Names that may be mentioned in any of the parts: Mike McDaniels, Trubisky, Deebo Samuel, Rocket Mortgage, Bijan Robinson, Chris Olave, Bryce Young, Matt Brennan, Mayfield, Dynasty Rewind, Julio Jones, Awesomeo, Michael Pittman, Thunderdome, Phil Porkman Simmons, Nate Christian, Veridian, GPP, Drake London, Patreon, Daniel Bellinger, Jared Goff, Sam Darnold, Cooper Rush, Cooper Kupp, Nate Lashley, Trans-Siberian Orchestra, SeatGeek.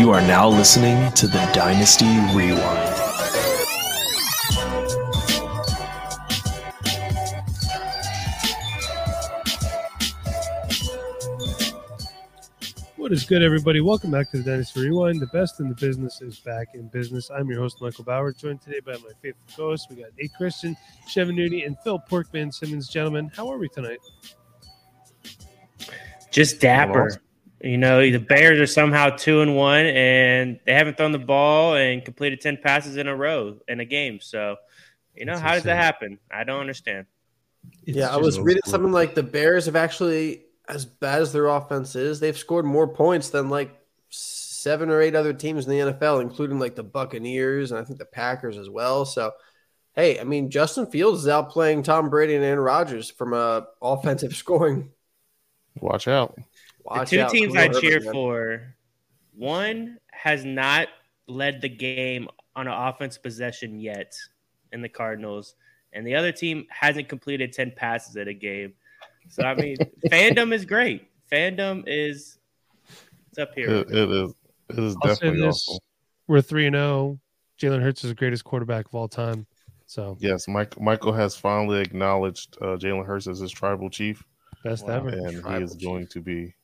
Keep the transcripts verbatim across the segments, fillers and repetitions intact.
You are now listening to the Dynasty Rewind. What is good, everybody? Welcome back to the Dynasty Rewind. The best in the business is back in business. I'm your host, Michael Bauer, joined today by my faithful co-hosts. We got Nate Christian, Chevin Nooney, and Phil Porkman Simmons. Gentlemen, how are we tonight? Just dapper. You know, the Bears are somehow two and one, and they haven't thrown the ball and completed ten passes in a row in a game. So, you know, That's how does that happen? I don't understand. It's yeah, I was reading cool. something like the Bears have actually, as bad as their offense is, they've scored more points than like seven or eight other teams in the N F L, including like the Buccaneers and I think the Packers as well. So, hey, I mean, Justin Fields is outplaying Tom Brady and Aaron Rodgers from uh, offensive scoring. Watch out. Watch the two out. teams Cooper I Herbert, cheer man. for, one has not led the game on an offensive possession yet in the Cardinals, and the other team hasn't completed ten passes at a game. So, I mean, fandom is great. Fandom is it's up here. It, it is. It is I'll definitely this, awful. We're three and oh. Jalen Hurts is the greatest quarterback of all time. So Yes, Mike, Michael has finally acknowledged uh, Jalen Hurts as his tribal chief. Best wow. ever. And tribal he is chief. going to be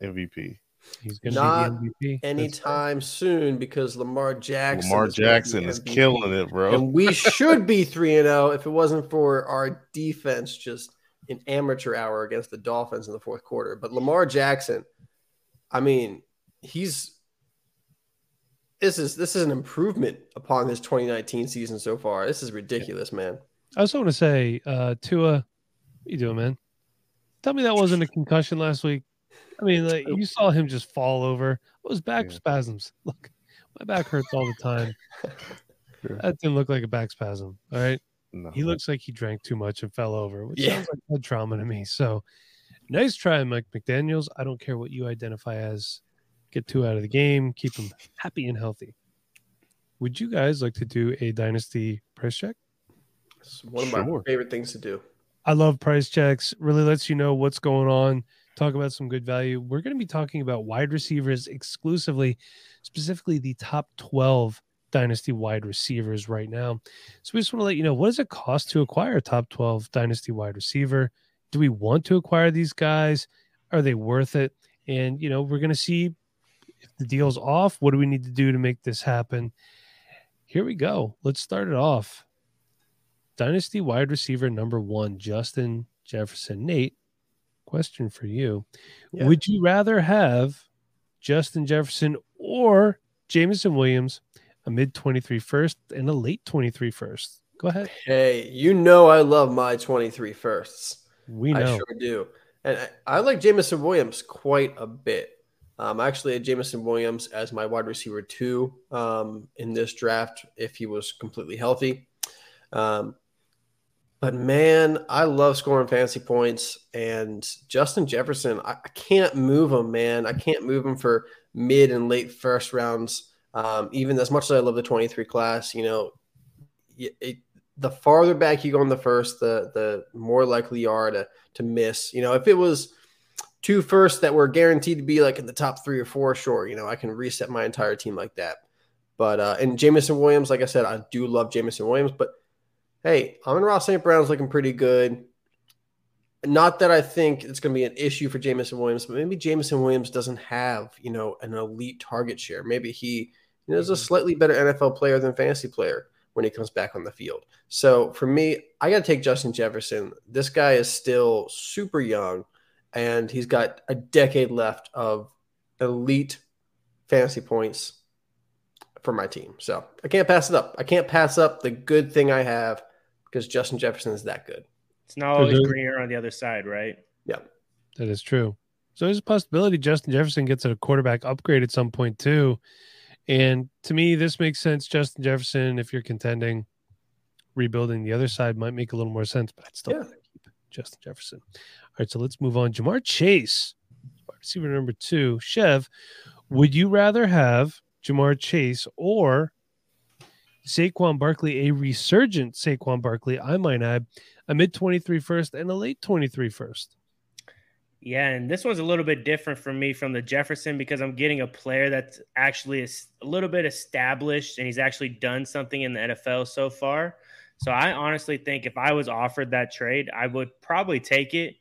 M V P. He's going to be the M V P anytime right. soon, because Lamar Jackson. Lamar is Jackson is killing it, bro. And we should be three and oh if it wasn't for our defense just an amateur hour against the Dolphins in the fourth quarter. But Lamar Jackson, I mean, he's this is this is an improvement upon his twenty nineteen season so far. This is ridiculous, man. I also want to say, uh, Tua, what you doing, man? Tell me that wasn't a concussion last week. I mean, like, you saw him just fall over. It was back yeah. spasms. Look, my back hurts all the time. Sure. That didn't look like a back spasm. All right. No. He looks like he drank too much and fell over, which yeah. sounds like head trauma to me. So nice try, Mike McDaniels. I don't care what you identify as. Get two out of the game. Keep them happy and healthy. Would you guys like to do a dynasty price check? It's one of sure. my favorite things to do. I love price checks. Really lets you know what's going on. Talk about some good value. We're going to be talking about wide receivers exclusively, specifically the top twelve dynasty wide receivers right now. So we just want to let you know, what does it cost to acquire a top twelve dynasty wide receiver? Do we want to acquire these guys? Are they worth it? And, you know, we're going to see if the deal's off. What do we need to do to make this happen? Here we go. Let's start it off. Dynasty wide receiver number one, Justin Jefferson. Nate, question for you. Yeah. Would you rather have Justin Jefferson or Jameson Williams, a mid twenty-three first and a late twenty-three first? Go ahead. Hey, you know I love my twenty-three firsts. We know. I sure do. And I, I like Jameson Williams quite a bit. Um, I actually had Jameson Williams as my wide receiver two um, in this draft if he was completely healthy. Um But, man, I love scoring fantasy points. And Justin Jefferson, I, I can't move him, man. I can't move him for mid and late first rounds. Um, even as much as I love the twenty-three class, you know, it, it, the farther back you go in the first, the the more likely you are to, to miss. You know, if it was two firsts that were guaranteed to be like in the top three or four, sure, you know, I can reset my entire team like that. But uh, and Jameson Williams, like I said, I do love Jameson Williams, but hey, Amon-Ra Saint Brown's looking pretty good. Not that I think it's going to be an issue for Jameson Williams, but maybe Jameson Williams doesn't have, you know, an elite target share. Maybe he you know, is a slightly better N F L player than fantasy player when he comes back on the field. So for me, I got to take Justin Jefferson. This guy is still super young, and he's got a decade left of elite fantasy points for my team. So I can't pass it up. I can't pass up the good thing I have because Justin Jefferson is that good. It's not always mm-hmm. greener on the other side, right? Yeah. That is true. So there's a possibility Justin Jefferson gets a quarterback upgrade at some point too. And to me, this makes sense. Justin Jefferson, if you're contending, rebuilding the other side might make a little more sense, but I'd still yeah. keep Justin Jefferson. All right, so let's move on. Ja'Marr Chase, receiver number two. Chev, would you rather have Ja'Marr Chase or Saquon Barkley, a resurgent Saquon Barkley, I might add, a mid twenty-three first and a late twenty-three first? Yeah, and this one's a little bit different for me from the Jefferson because I'm getting a player that's actually a little bit established and he's actually done something in the N F L so far. So I honestly think if I was offered that trade, I would probably take it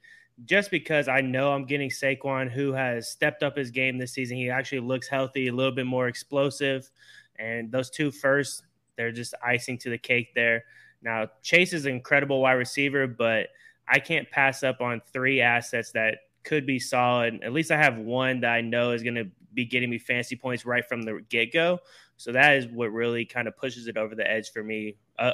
just because I know I'm getting Saquon, who has stepped up his game this season. He actually looks healthy, a little bit more explosive, and those two firsts, they're just icing to the cake there. Now, Chase is an incredible wide receiver, but I can't pass up on three assets that could be solid. At least I have one that I know is going to be getting me fantasy points right from the get-go. So that is what really kind of pushes it over the edge for me, uh,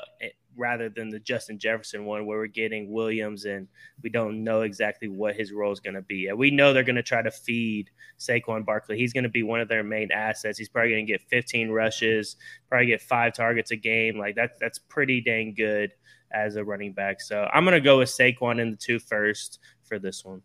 rather than the Justin Jefferson one where we're getting Williams and we don't know exactly what his role is going to be. And we know they're going to try to feed Saquon Barkley. He's going to be one of their main assets. He's probably going to get fifteen rushes, probably get five targets a game. Like that, that's pretty dang good as a running back. So I'm going to go with Saquon in the two first for this one.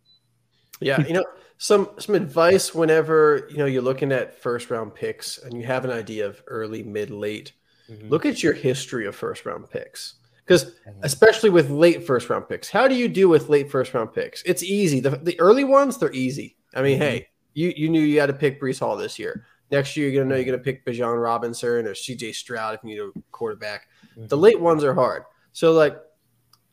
Yeah, you know, some some advice whenever, you know, you're looking at first-round picks and you have an idea of early, mid, late, mm-hmm. look at your history of first-round picks. Because especially with late first-round picks, how do you do with late first-round picks? It's easy. The, the early ones, they're easy. I mean, mm-hmm. hey, you, you knew you had to pick Breece Hall this year. Next year, you're going to know you're going to pick Bijan Robinson or C J Stroud if you need a quarterback. Mm-hmm. The late ones are hard. So, like,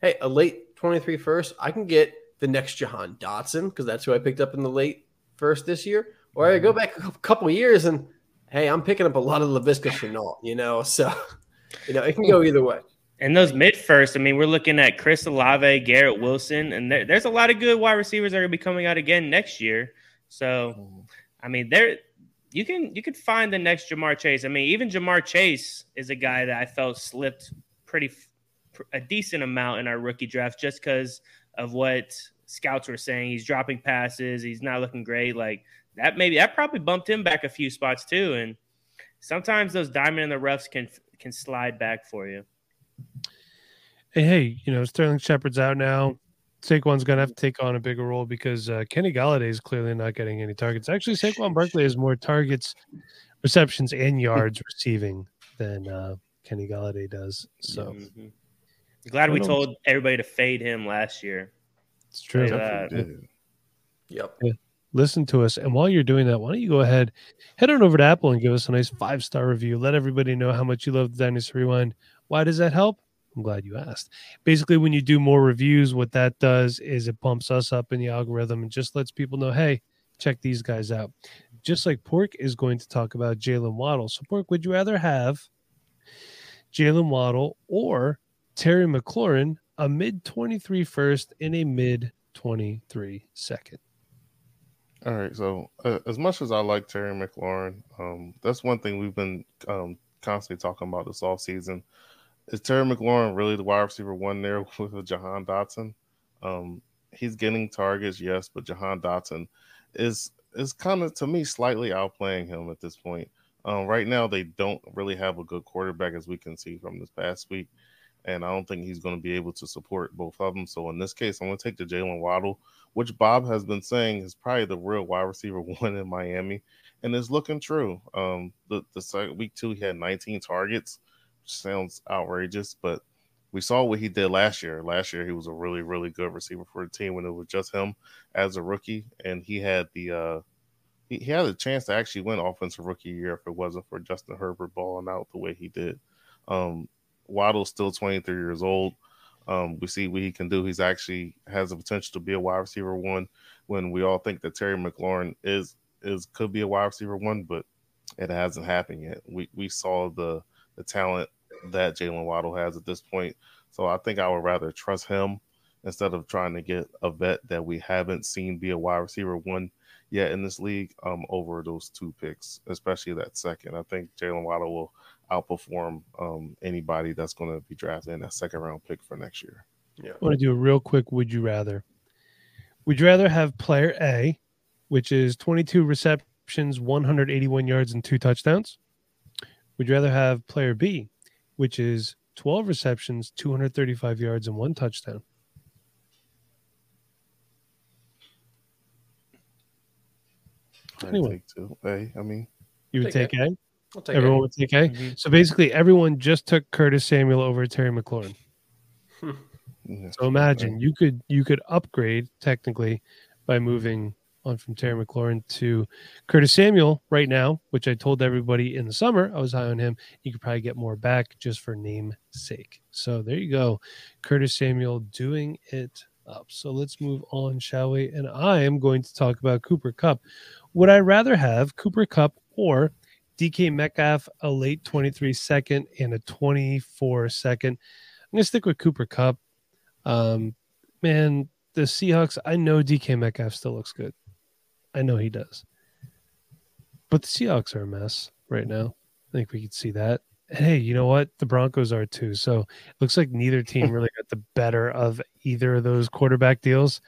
hey, a late twenty-three first, I can get the next Jahan Dotson, because that's who I picked up in the late first this year. Or I go back a couple of years and, hey, I'm picking up a lot of Laviska Shenault, you know? So, you know, it can go either way. And those mid-first, I mean, we're looking at Chris Olave, Garrett Wilson, and there, there's a lot of good wide receivers that are going to be coming out again next year. So, I mean, there you can you can find the next Ja'Marr Chase. I mean, even Ja'Marr Chase is a guy that I felt slipped pretty a decent amount in our rookie draft just because of what scouts were saying. He's dropping passes. He's not looking great. Like that, maybe that probably bumped him back a few spots too. And sometimes those diamond in the roughs can, can slide back for you. Hey, hey, you know, Sterling Shepard's out now. Saquon's going to have to take on a bigger role because uh, Kenny Golladay is clearly not getting any targets. Actually, Saquon Barkley has more targets, receptions, and yards receiving than uh, Kenny Golladay does. So. Mm-hmm. Glad we told everybody to fade him last year. It's true. Uh, yep. Listen to us. And while you're doing that, why don't you go ahead, head on over to Apple and give us a nice five-star review. Let everybody know how much you love the Dynasty Rewind. Why does that help? I'm glad you asked. Basically, when you do more reviews, what that does is it bumps us up in the algorithm and just lets people know, hey, check these guys out. Just like Pork is going to talk about Jalen Waddle. So, Pork, would you rather have Jalen Waddle or Terry McLaurin, a mid twenty-three first and a mid twenty-three second? All right. So uh, as much as I like Terry McLaurin, um, that's one thing we've been um, constantly talking about this offseason. Is Terry McLaurin really the wide receiver one there with Jahan Dotson? Um, he's getting targets, yes, but Jahan Dotson is, is kind of, to me, slightly outplaying him at this point. Um, right now, they don't really have a good quarterback, as we can see from this past week. And I don't think he's going to be able to support both of them. So in this case, I'm going to take the Jalen Waddle, which Bob has been saying is probably the real wide receiver one in Miami, and it's looking true. Um, the the second week two, he had nineteen targets, which sounds outrageous, but we saw what he did last year. Last year, he was a really, really good receiver for the team when it was just him as a rookie, and he had the uh, he, he had a chance to actually win offensive rookie year if it wasn't for Justin Herbert balling out the way he did. Um, Waddle's still twenty-three years old. Um, we see what he can do. He's actually has the potential to be a wide receiver one when we all think that Terry McLaurin is is could be a wide receiver one, but it hasn't happened yet. We we saw the the talent that Jalen Waddle has at this point. So I think I would rather trust him instead of trying to get a vet that we haven't seen be a wide receiver one yeah, in this league um, over those two picks, especially that second. I think Jalen Waddle will outperform um, anybody that's going to be drafted in a second-round pick for next year. Yeah. I want to do a real quick would you rather. Would you rather have player A, which is twenty-two receptions, one hundred eighty-one yards, and two touchdowns? Would you rather have player B, which is twelve receptions, two hundred thirty-five yards, and one touchdown? Anyway, I take A. I mean, you would take, take A. I'll take everyone A. would take A. Mm-hmm. So basically, everyone just took Curtis Samuel over Terry McLaurin. Hmm. So imagine you could you could upgrade technically by moving on from Terry McLaurin to Curtis Samuel right now, which I told everybody in the summer I was high on him. You could probably get more back just for name's sake. So there you go. Curtis Samuel doing it up. So let's move on, shall we? And I am going to talk about Cooper Kupp. Would I rather have Cooper Kupp or D K Metcalf, a late twenty-three second and a twenty-four second? I'm going to stick with Cooper Kupp. Um, man, the Seahawks, I know D K Metcalf still looks good. I know he does. But the Seahawks are a mess right now. I think we could see that. Hey, you know what? The Broncos are too. So it looks like neither team really got the better of either of those quarterback deals.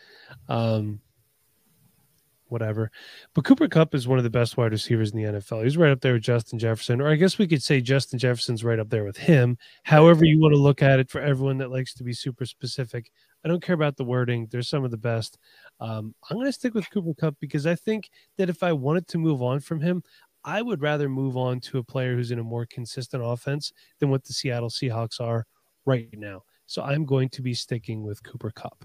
Um, whatever. But Cooper Kupp is one of the best wide receivers in the N F L. He's right up there with Justin Jefferson, or I guess we could say Justin Jefferson's right up there with him. However you want to look at it, for everyone that likes to be super specific, I don't care about the wording. They're some of the best. Um, I'm going to stick with Cooper Kupp because I think that if I wanted to move on from him, I would rather move on to a player who's in a more consistent offense than what the Seattle Seahawks are right now. So I'm going to be sticking with Cooper Kupp.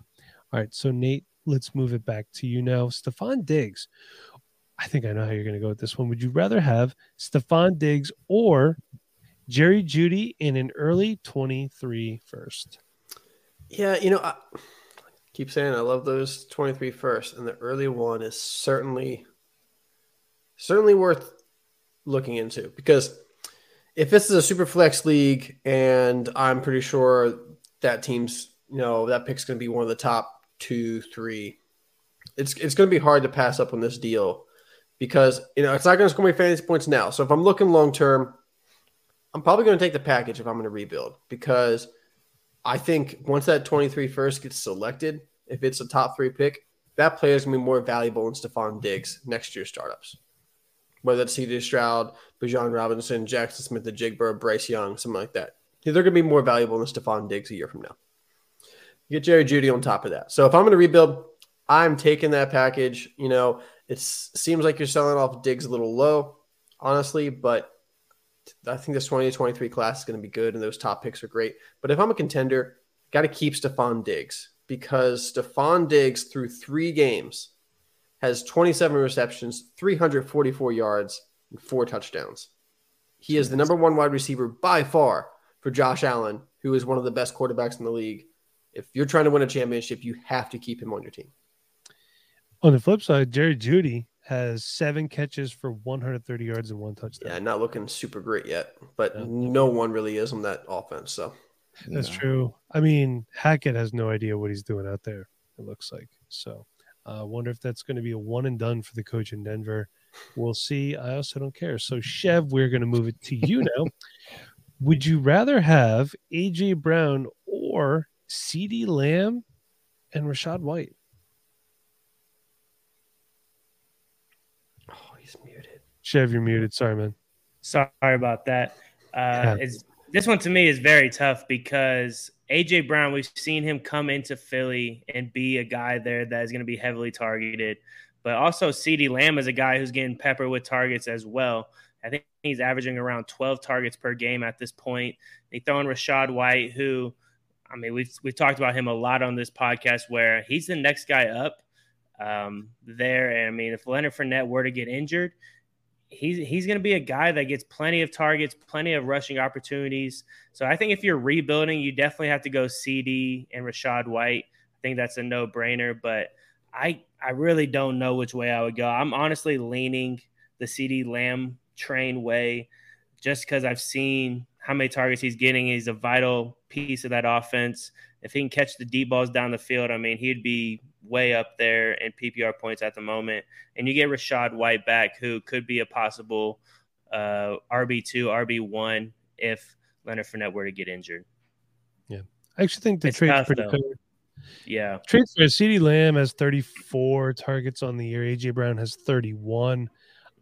All right, so Nate, let's move it back to you now. Stefon Diggs. I think I know how you're going to go with this one. Would you rather have Stefon Diggs or Jerry Jeudy in an early twenty-three first? Yeah, you know, I keep saying I love those twenty-three first, and the early one is certainly, certainly worth looking into, because if this is a super flex league, and I'm pretty sure that team's, you know, that pick's going to be one of the top two, three. It's it's going to be hard to pass up on this deal because, you know, it's not going to score me fantasy points now. So if I'm looking long-term, I'm probably going to take the package if I'm going to rebuild, because I think once that twenty-three first gets selected, if it's a top three pick, that player is going to be more valuable than Stefon Diggs next year's startups. Whether it's CeeDee Stroud, Bijan Robinson, Jackson Smith, the Jigba, Bryce Young, something like that. They're going to be more valuable than Stefon Diggs a year from now. Get Jerry Jeudy on top of that. So if I'm going to rebuild, I'm taking that package. You know, it seems like you're selling off Diggs a little low, honestly, but I think this twenty twenty-three class is going to be good, and those top picks are great. But if I'm a contender, got to keep Stefon Diggs, because Stefon Diggs through three games has twenty-seven receptions, three hundred forty-four yards, and four touchdowns. He is the number one wide receiver by far for Josh Allen, who is one of the best quarterbacks in the league. If you're trying to win a championship, you have to keep him on your team. On the flip side, Jerry Jeudy has seven catches for one hundred thirty yards and one touchdown. Yeah, not looking super great yet, but yeah. No one really is on that offense. So that's yeah. true. I mean, Hackett has no idea what he's doing out there, it looks like. So I uh, wonder if that's going to be a one and done for the coach in Denver. We'll see. I also don't care. So, Chev, we're going to move it to you now. Would you rather have A J Brown or CeeDee Lamb and Rashad White? Oh, he's muted. Chev, you're muted. Sorry, man. Sorry about that. Uh, yeah. it's, this one to me is very tough because A J Brown, we've seen him come into Philly and be a guy there that is going to be heavily targeted. But also CeeDee Lamb is a guy who's getting peppered with targets as well. I think he's averaging around twelve targets per game at this point. They throw in Rashad White, who – I mean, we've we've talked about him a lot on this podcast, where he's the next guy up um, there. And I mean, if Leonard Fournette were to get injured, he's he's going to be a guy that gets plenty of targets, plenty of rushing opportunities. So I think if you're rebuilding, you definitely have to go CeeDee and Rashad White. I think that's a no brainer. But I I really don't know which way I would go. I'm honestly leaning the CeeDee Lamb train way, just because I've seen how many targets he's getting. He's a vital piece of that offense. If he can catch the deep balls down the field, I mean, he'd be way up there in P P R points at the moment. And you get Rashad White back, who could be a possible uh, R B two, R B one if Leonard Fournette were to get injured. Yeah. I actually think the trade's pretty good. Yeah. Trades for CeeDee Lamb has thirty-four targets on the year. A J Brown has thirty-one.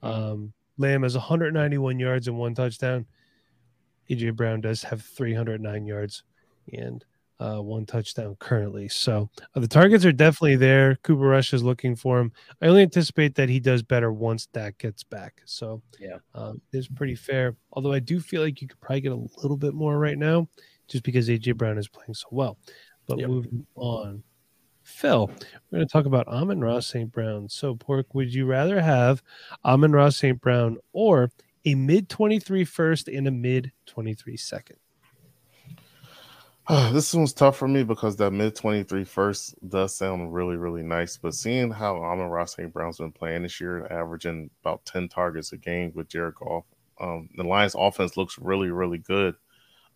Um, Lamb has one hundred ninety-one yards and one touchdown. A J Brown does have three hundred nine yards and uh, one touchdown currently. So uh, the targets are definitely there. Cooper Rush is looking for him. I only anticipate that he does better once Dak gets back. So yeah, um, it's pretty fair. Although I do feel like you could probably get a little bit more right now just because A J Brown is playing so well. But yep. Moving on, Phil, we're going to talk about Amon-Ra Saint Brown. So, Pork, would you rather have Amon-Ra Saint Brown or a mid twenty-three first and a mid twenty-three second? Oh, this one's tough for me because that mid twenty-three first does sound really, really nice. But seeing how Amon-Ra Saint Brown's been playing this year, averaging about ten targets a game with Jared Goff, um, the Lions offense looks really, really good.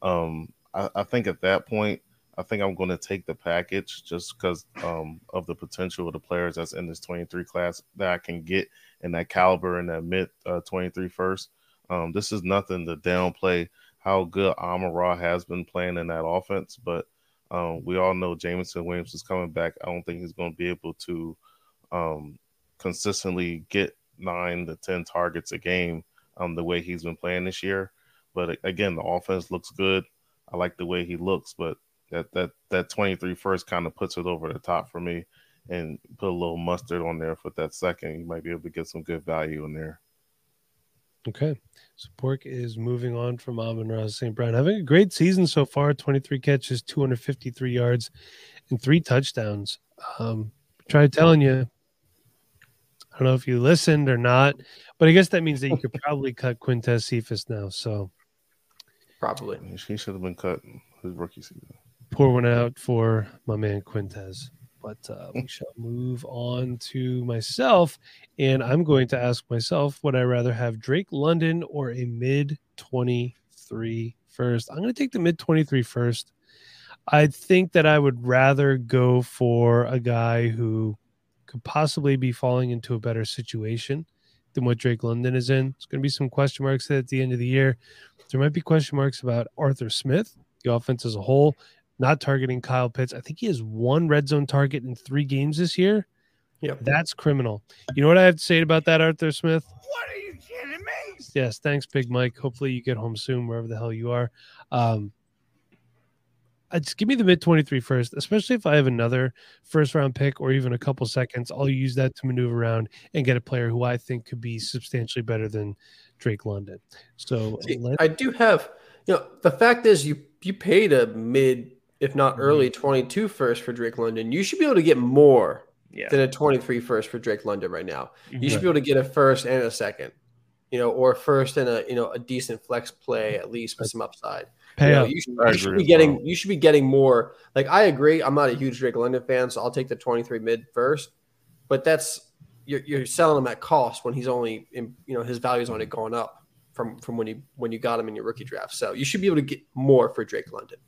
Um, I, I think at that point, I think I'm going to take the package just because um, of the potential of the players that's in this twenty-three class that I can get in that caliber in that mid twenty-three uh, first. Um, this is nothing to downplay how good Amon-Ra has been playing in that offense, but um, we all know Jameson Williams is coming back. I don't think he's going to be able to um, consistently get nine to ten targets a game um, the way he's been playing this year. But again, the offense looks good. I like the way he looks, but That that that twenty-three first kind of puts it over the top for me, and put a little mustard on there for that second. You might be able to get some good value in there. Okay. So Pork is moving on from Amon-Ra Saint Brown. Having a great season so far, twenty-three catches, two hundred fifty-three yards, and three touchdowns. Um, try telling you, I don't know if you listened or not, but I guess that means that you could probably cut Quintez Cephus now. So probably. He should have been cut his rookie season. Pour one out for my man Quintez, but uh, we shall move on to myself, and I'm going to ask myself, would I rather have Drake London or a mid twenty-three first? I'm going to take the mid twenty-three first. I think that I would rather go for a guy who could possibly be falling into a better situation than what Drake London is in. There's going to be some question marks at the end of the year. There might be question marks about Arthur Smith, the offense as a whole, not targeting Kyle Pitts. I think he has one red zone target in three games this year. Yep. That's criminal. You know what I have to say about that, Arthur Smith? What are you kidding me? Yes, thanks, Big Mike. Hopefully you get home soon, wherever the hell you are. Um, just give me the mid twenty-three first, especially if I have another first-round pick or even a couple seconds. I'll use that to maneuver around and get a player who I think could be substantially better than Drake London. So See, I do have – you know, the fact is you you paid a mid – if not early twenty-two first for Drake London, you should be able to get more yeah. than a twenty-three first for Drake London right now. You right. should be able to get a first and a second, you know, or first and a, you know, a decent flex play at least with some upside. You, know, you, should, you should be getting, well. you should be getting more. Like I agree. I'm not a huge Drake London fan, so I'll take the twenty-three mid first, but that's you're, you're selling him at cost when he's only in, you know, his value's only gone up from, from when you, when you got him in your rookie draft. So you should be able to get more for Drake London.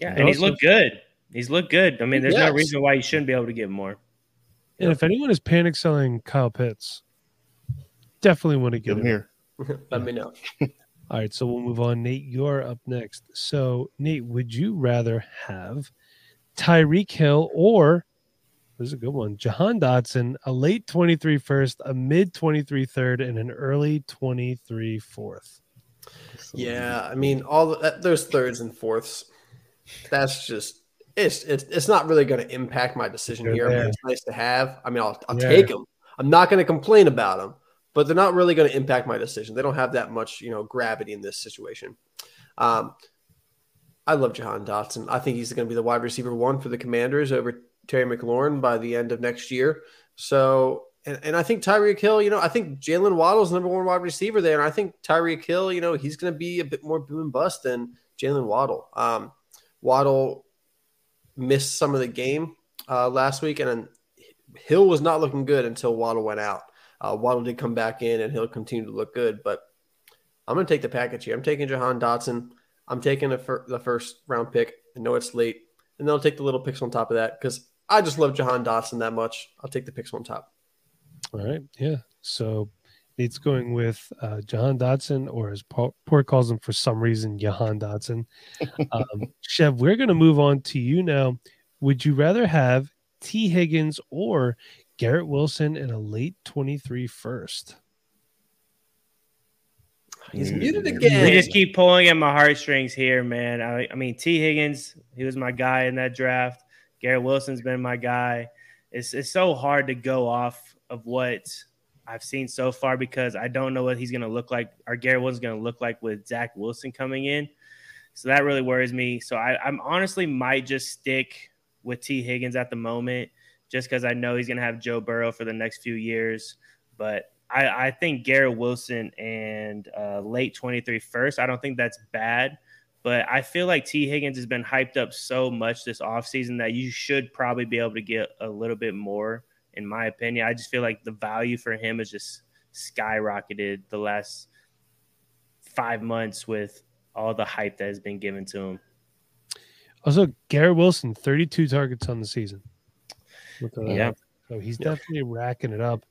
Yeah, and he's looked good. He's looked good. I mean, there's yes. no reason why you shouldn't be able to get more. And yeah. if anyone is panic selling Kyle Pitts, definitely want to get him here. Let me know. All right, so we'll move on. Nate, you're up next. So, Nate, would you rather have Tyreek Hill or, this is a good one, Jahan Dotson, a late twenty-three first, a mid twenty-three third, and an early twenty-three fourth? So, yeah, I mean, all the, there's thirds and fourths. That's just it's it's it's not really going to impact my decision they're here. I mean, it's nice to have. I mean, I'll I'll yeah. take them. I'm not going to complain about them, but they're not really going to impact my decision. They don't have that much, you know, gravity in this situation. Um, I love Jahan Dotson. I think he's going to be the wide receiver one for the Commanders over Terry McLaurin by the end of next year. So, and and I think Tyreek Hill. You know, I think Jalen Waddle's number one wide receiver there, and I think Tyreek Hill. You know, he's going to be a bit more boom and bust than Jalen Waddle. Um, Waddle missed some of the game uh, last week, and then Hill was not looking good until Waddle went out. Uh, Waddle did come back in, and Hill continued to look good, but I'm going to take the package here. I'm taking Jahan Dotson. I'm taking the, fir- the first round pick. I know it's late, and then I'll take the little picks on top of that because I just love Jahan Dotson that much. I'll take the picks on top. All right. Yeah. So Nate's going with uh, Jahan Dotson, or as Paul, Port calls him for some reason, Jahan Dotson. Um, Chev, we're going to move on to you now. Would you rather have T. Higgins or Garrett Wilson in a late twenty-three first? He's muted again. We just keep pulling at my heartstrings here, man. I, I mean, T. Higgins, he was my guy in that draft. Garrett Wilson's been my guy. It's it's so hard to go off of what I've seen so far because I don't know what he's going to look like or Garrett Wilson's going to look like with Zach Wilson coming in. So that really worries me. So I, I'm honestly might just stick with T. Higgins at the moment just because I know he's going to have Joe Burrow for the next few years. But I, I think Garrett Wilson and uh, late twenty-three first, I don't think that's bad. But I feel like T. Higgins has been hyped up so much this offseason that you should probably be able to get a little bit more, in my opinion. I just feel like the value for him has just skyrocketed the last five months with all the hype that has been given to him. Also, Garrett Wilson, thirty-two targets on the season. Yeah. So he's definitely racking it up,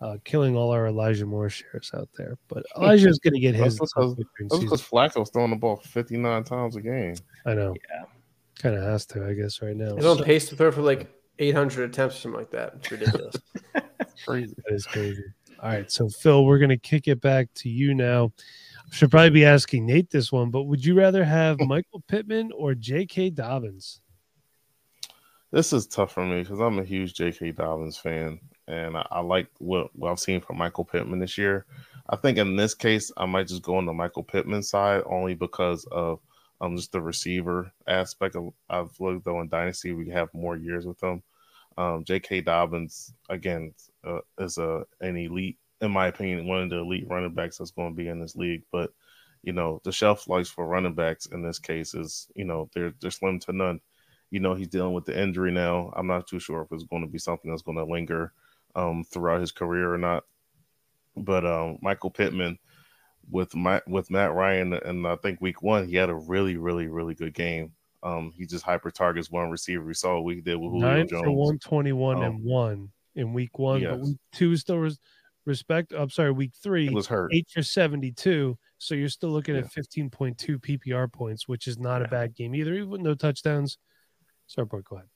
uh, killing all our Elijah Moore shares out there. But Elijah's going to get his. That's because Flacco's throwing the ball fifty-nine times a game. I know. Yeah. Kind of has to, I guess, right now. He's on pace to throw for like eight hundred attempts or something like that. It's ridiculous. Crazy. That is crazy. All right. So, Phil, we're going to kick it back to you now. Should probably be asking Nate this one, but would you rather have Michael Pittman or J K Dobbins? This is tough for me because I'm a huge J K Dobbins fan, and I, I like what, what I've seen from Michael Pittman this year. I think in this case, I might just go on the Michael Pittman side only because of um, just the receiver aspect. Of, I've looked, though, in Dynasty, we have more years with him. Um, J K Dobbins, again, uh, is a, an elite, in my opinion, one of the elite running backs that's going to be in this league. But, you know, the shelf life for running backs in this case is, you know, they're they're slim to none. You know, he's dealing with the injury now. I'm not too sure if it's going to be something that's going to linger um, throughout his career or not. But um, Michael Pittman with my, with Matt Ryan, and I think week one, he had a really, really, really good game. Um, he just hyper targets one receiver. We saw what we did with Julio Jones. Nine for one twenty-one um, and one in week one. Yes. But week two is still res- respect. I'm sorry, week three was hurt. Eight for seventy-two. So you're still looking yeah. at fifteen point two P P R points, which is not yeah. a bad game either, even with no touchdowns. Sorry, Bart, go ahead.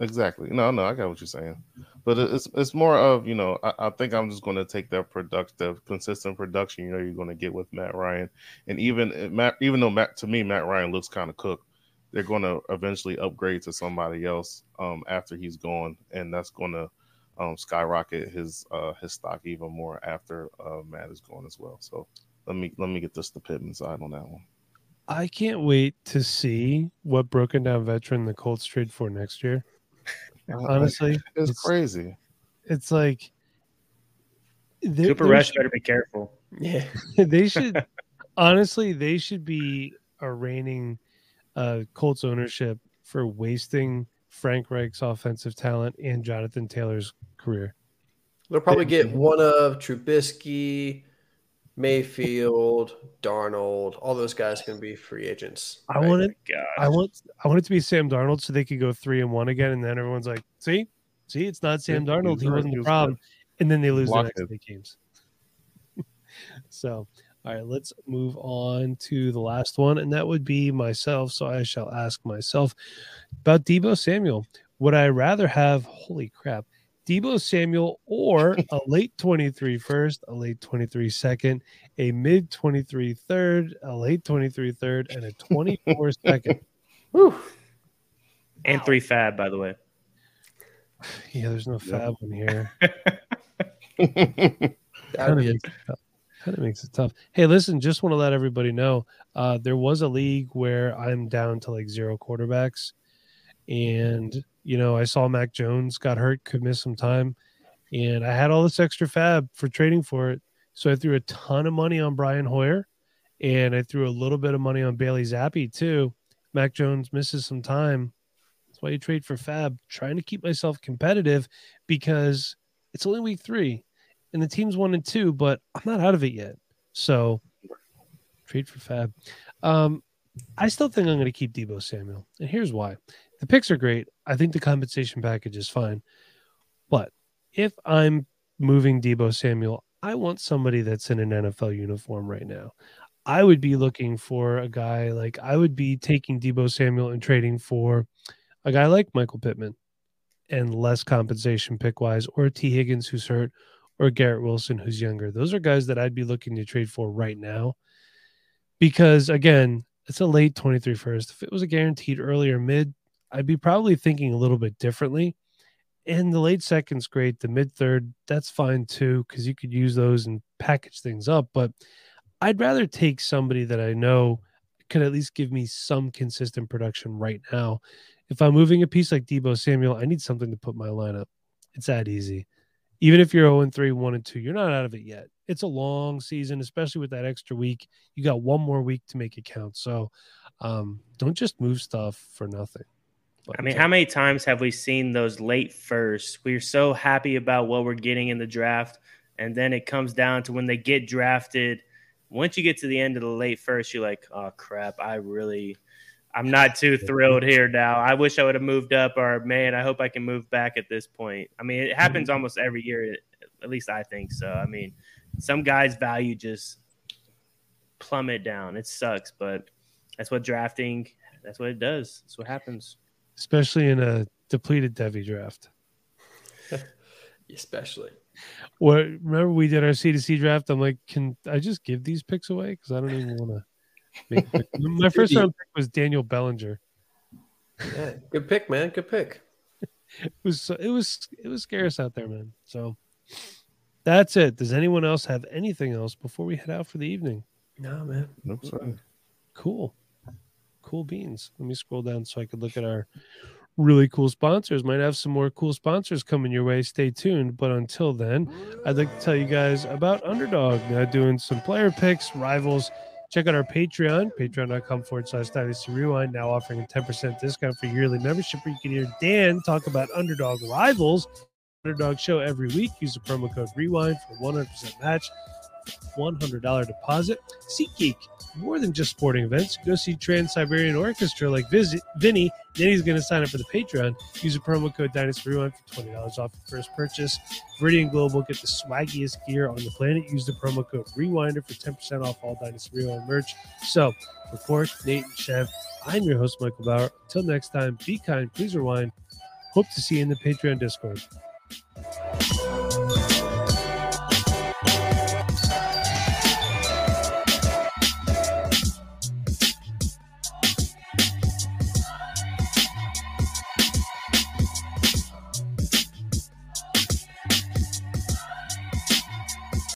Exactly. No, no, I got what you're saying. But it's it's more of, you know, I, I think I'm just going to take that productive, consistent production, you know, you're going to get with Matt Ryan. And even Matt, even though, Matt, to me, Matt Ryan looks kind of cooked, they're going to eventually upgrade to somebody else um, after he's gone. And that's going to um, skyrocket his uh, his stock even more after uh, Matt is gone as well. So let me let me get this to Pittman side on that one. I can't wait to see what broken down veteran the Colts trade for next year. Honestly, it's, it's crazy. It's like they, Cooper Rush should, better be careful. Yeah, they should. Honestly, they should be arraigning uh, Colts ownership for wasting Frank Reich's offensive talent and Jonathan Taylor's career. They'll probably get one of Trubisky, Mayfield, Darnold, all those guys can be free agents. I right? want it. God. I want. I want it to be Sam Darnold, so they could go three and one again, and then everyone's like, "See, see, it's not Sam Darnold. He wasn't the problem." And then they lose the next three games. So, all right, let's move on to the last one, and that would be myself. So I shall ask myself about Deebo Samuel. Would I rather have? Holy crap. Deebo Samuel or a late twenty-three first, a late twenty-three second, a mid twenty-three third, a late twenty-three third, and a twenty-four second. Woo. And wow. Three fab, by the way. Yeah, there's no fab one here. That kind of makes it tough. Kind of makes it tough. Hey, listen, just want to let everybody know uh, there was a league where I'm down to like zero quarterbacks. And, you know, I saw Mac Jones got hurt, could miss some time. And I had all this extra fab for trading for it. So I threw a ton of money on Brian Hoyer. And I threw a little bit of money on Bailey Zappi, too. Mac Jones misses some time. That's why you trade for fab. Trying to keep myself competitive because it's only week three. And the team's one and two, but I'm not out of it yet. So trade for fab. Um, I still think I'm going to keep Deebo Samuel. And here's why. The picks are great. I think the compensation package is fine. But if I'm moving Deebo Samuel, I want somebody that's in an N F L uniform right now. I would be looking for a guy like I would be taking Deebo Samuel and trading for a guy like Michael Pittman and less compensation pick wise, or T. Higgins, who's hurt, or Garrett Wilson, who's younger. Those are guys that I'd be looking to trade for right now because, again, it's a late twenty-three first. If it was a guaranteed earlier mid, I'd be probably thinking a little bit differently. And the late second's great. The mid third, that's fine too, because you could use those and package things up. But I'd rather take somebody that I know could at least give me some consistent production right now. If I'm moving a piece like Deebo Samuel, I need something to put my lineup. It's that easy. Even if you're oh and three, one and two, you're not out of it yet. It's a long season, especially with that extra week. You got one more week to make it count. So um, don't just move stuff for nothing. But I mean, how many times have we seen those late firsts? We're so happy about what we're getting in the draft, and then it comes down to when they get drafted. Once you get to the end of the late first, you're like, oh, crap, I really – I'm not too thrilled here now. I wish I would have moved up, or, man, I hope I can move back at this point. I mean, it happens almost every year, at least I think so. I mean, some guys' value just plummet down. It sucks, but that's what drafting – that's what it does. That's what happens. Especially in a depleted Devy draft. Especially. Well, remember we did our C to C draft? I'm like, can I just give these picks away? Because I don't even want to make picks. My first round pick was Daniel Bellinger. Yeah, good pick, man. Good pick. It was it was it was scarce out there, man. So that's it. Does anyone else have anything else before we head out for the evening? No, man. Nope. Sorry. Cool. Cool beans. Let me scroll down so I could look at our really cool sponsors. Might have some more cool sponsors coming your way. Stay tuned. But until then, I'd like to tell you guys about Underdog. Now doing some player picks, rivals. Check out our Patreon, patreon.com forward slash Dynasty Rewind. Now offering a ten percent discount for yearly membership, where you can hear Dan talk about Underdog rivals. Underdog show every week. Use the promo code Rewind for one hundred percent match. one hundred dollars deposit. SeatGeek, more than just sporting events. Go see Trans-Siberian Orchestra like Viz- Vinny. Then he's going to sign up for the Patreon. Use the promo code Dynasty Rewind for twenty dollars off your first purchase. Viridian Global, get the swaggiest gear on the planet. Use the promo code Rewinder for ten percent off all Dynasty Rewind merch. So, for Cork, Nate, and Chev, I'm your host, Michael Bauer. Until next time, be kind, please rewind. Hope to see you in the Patreon Discord.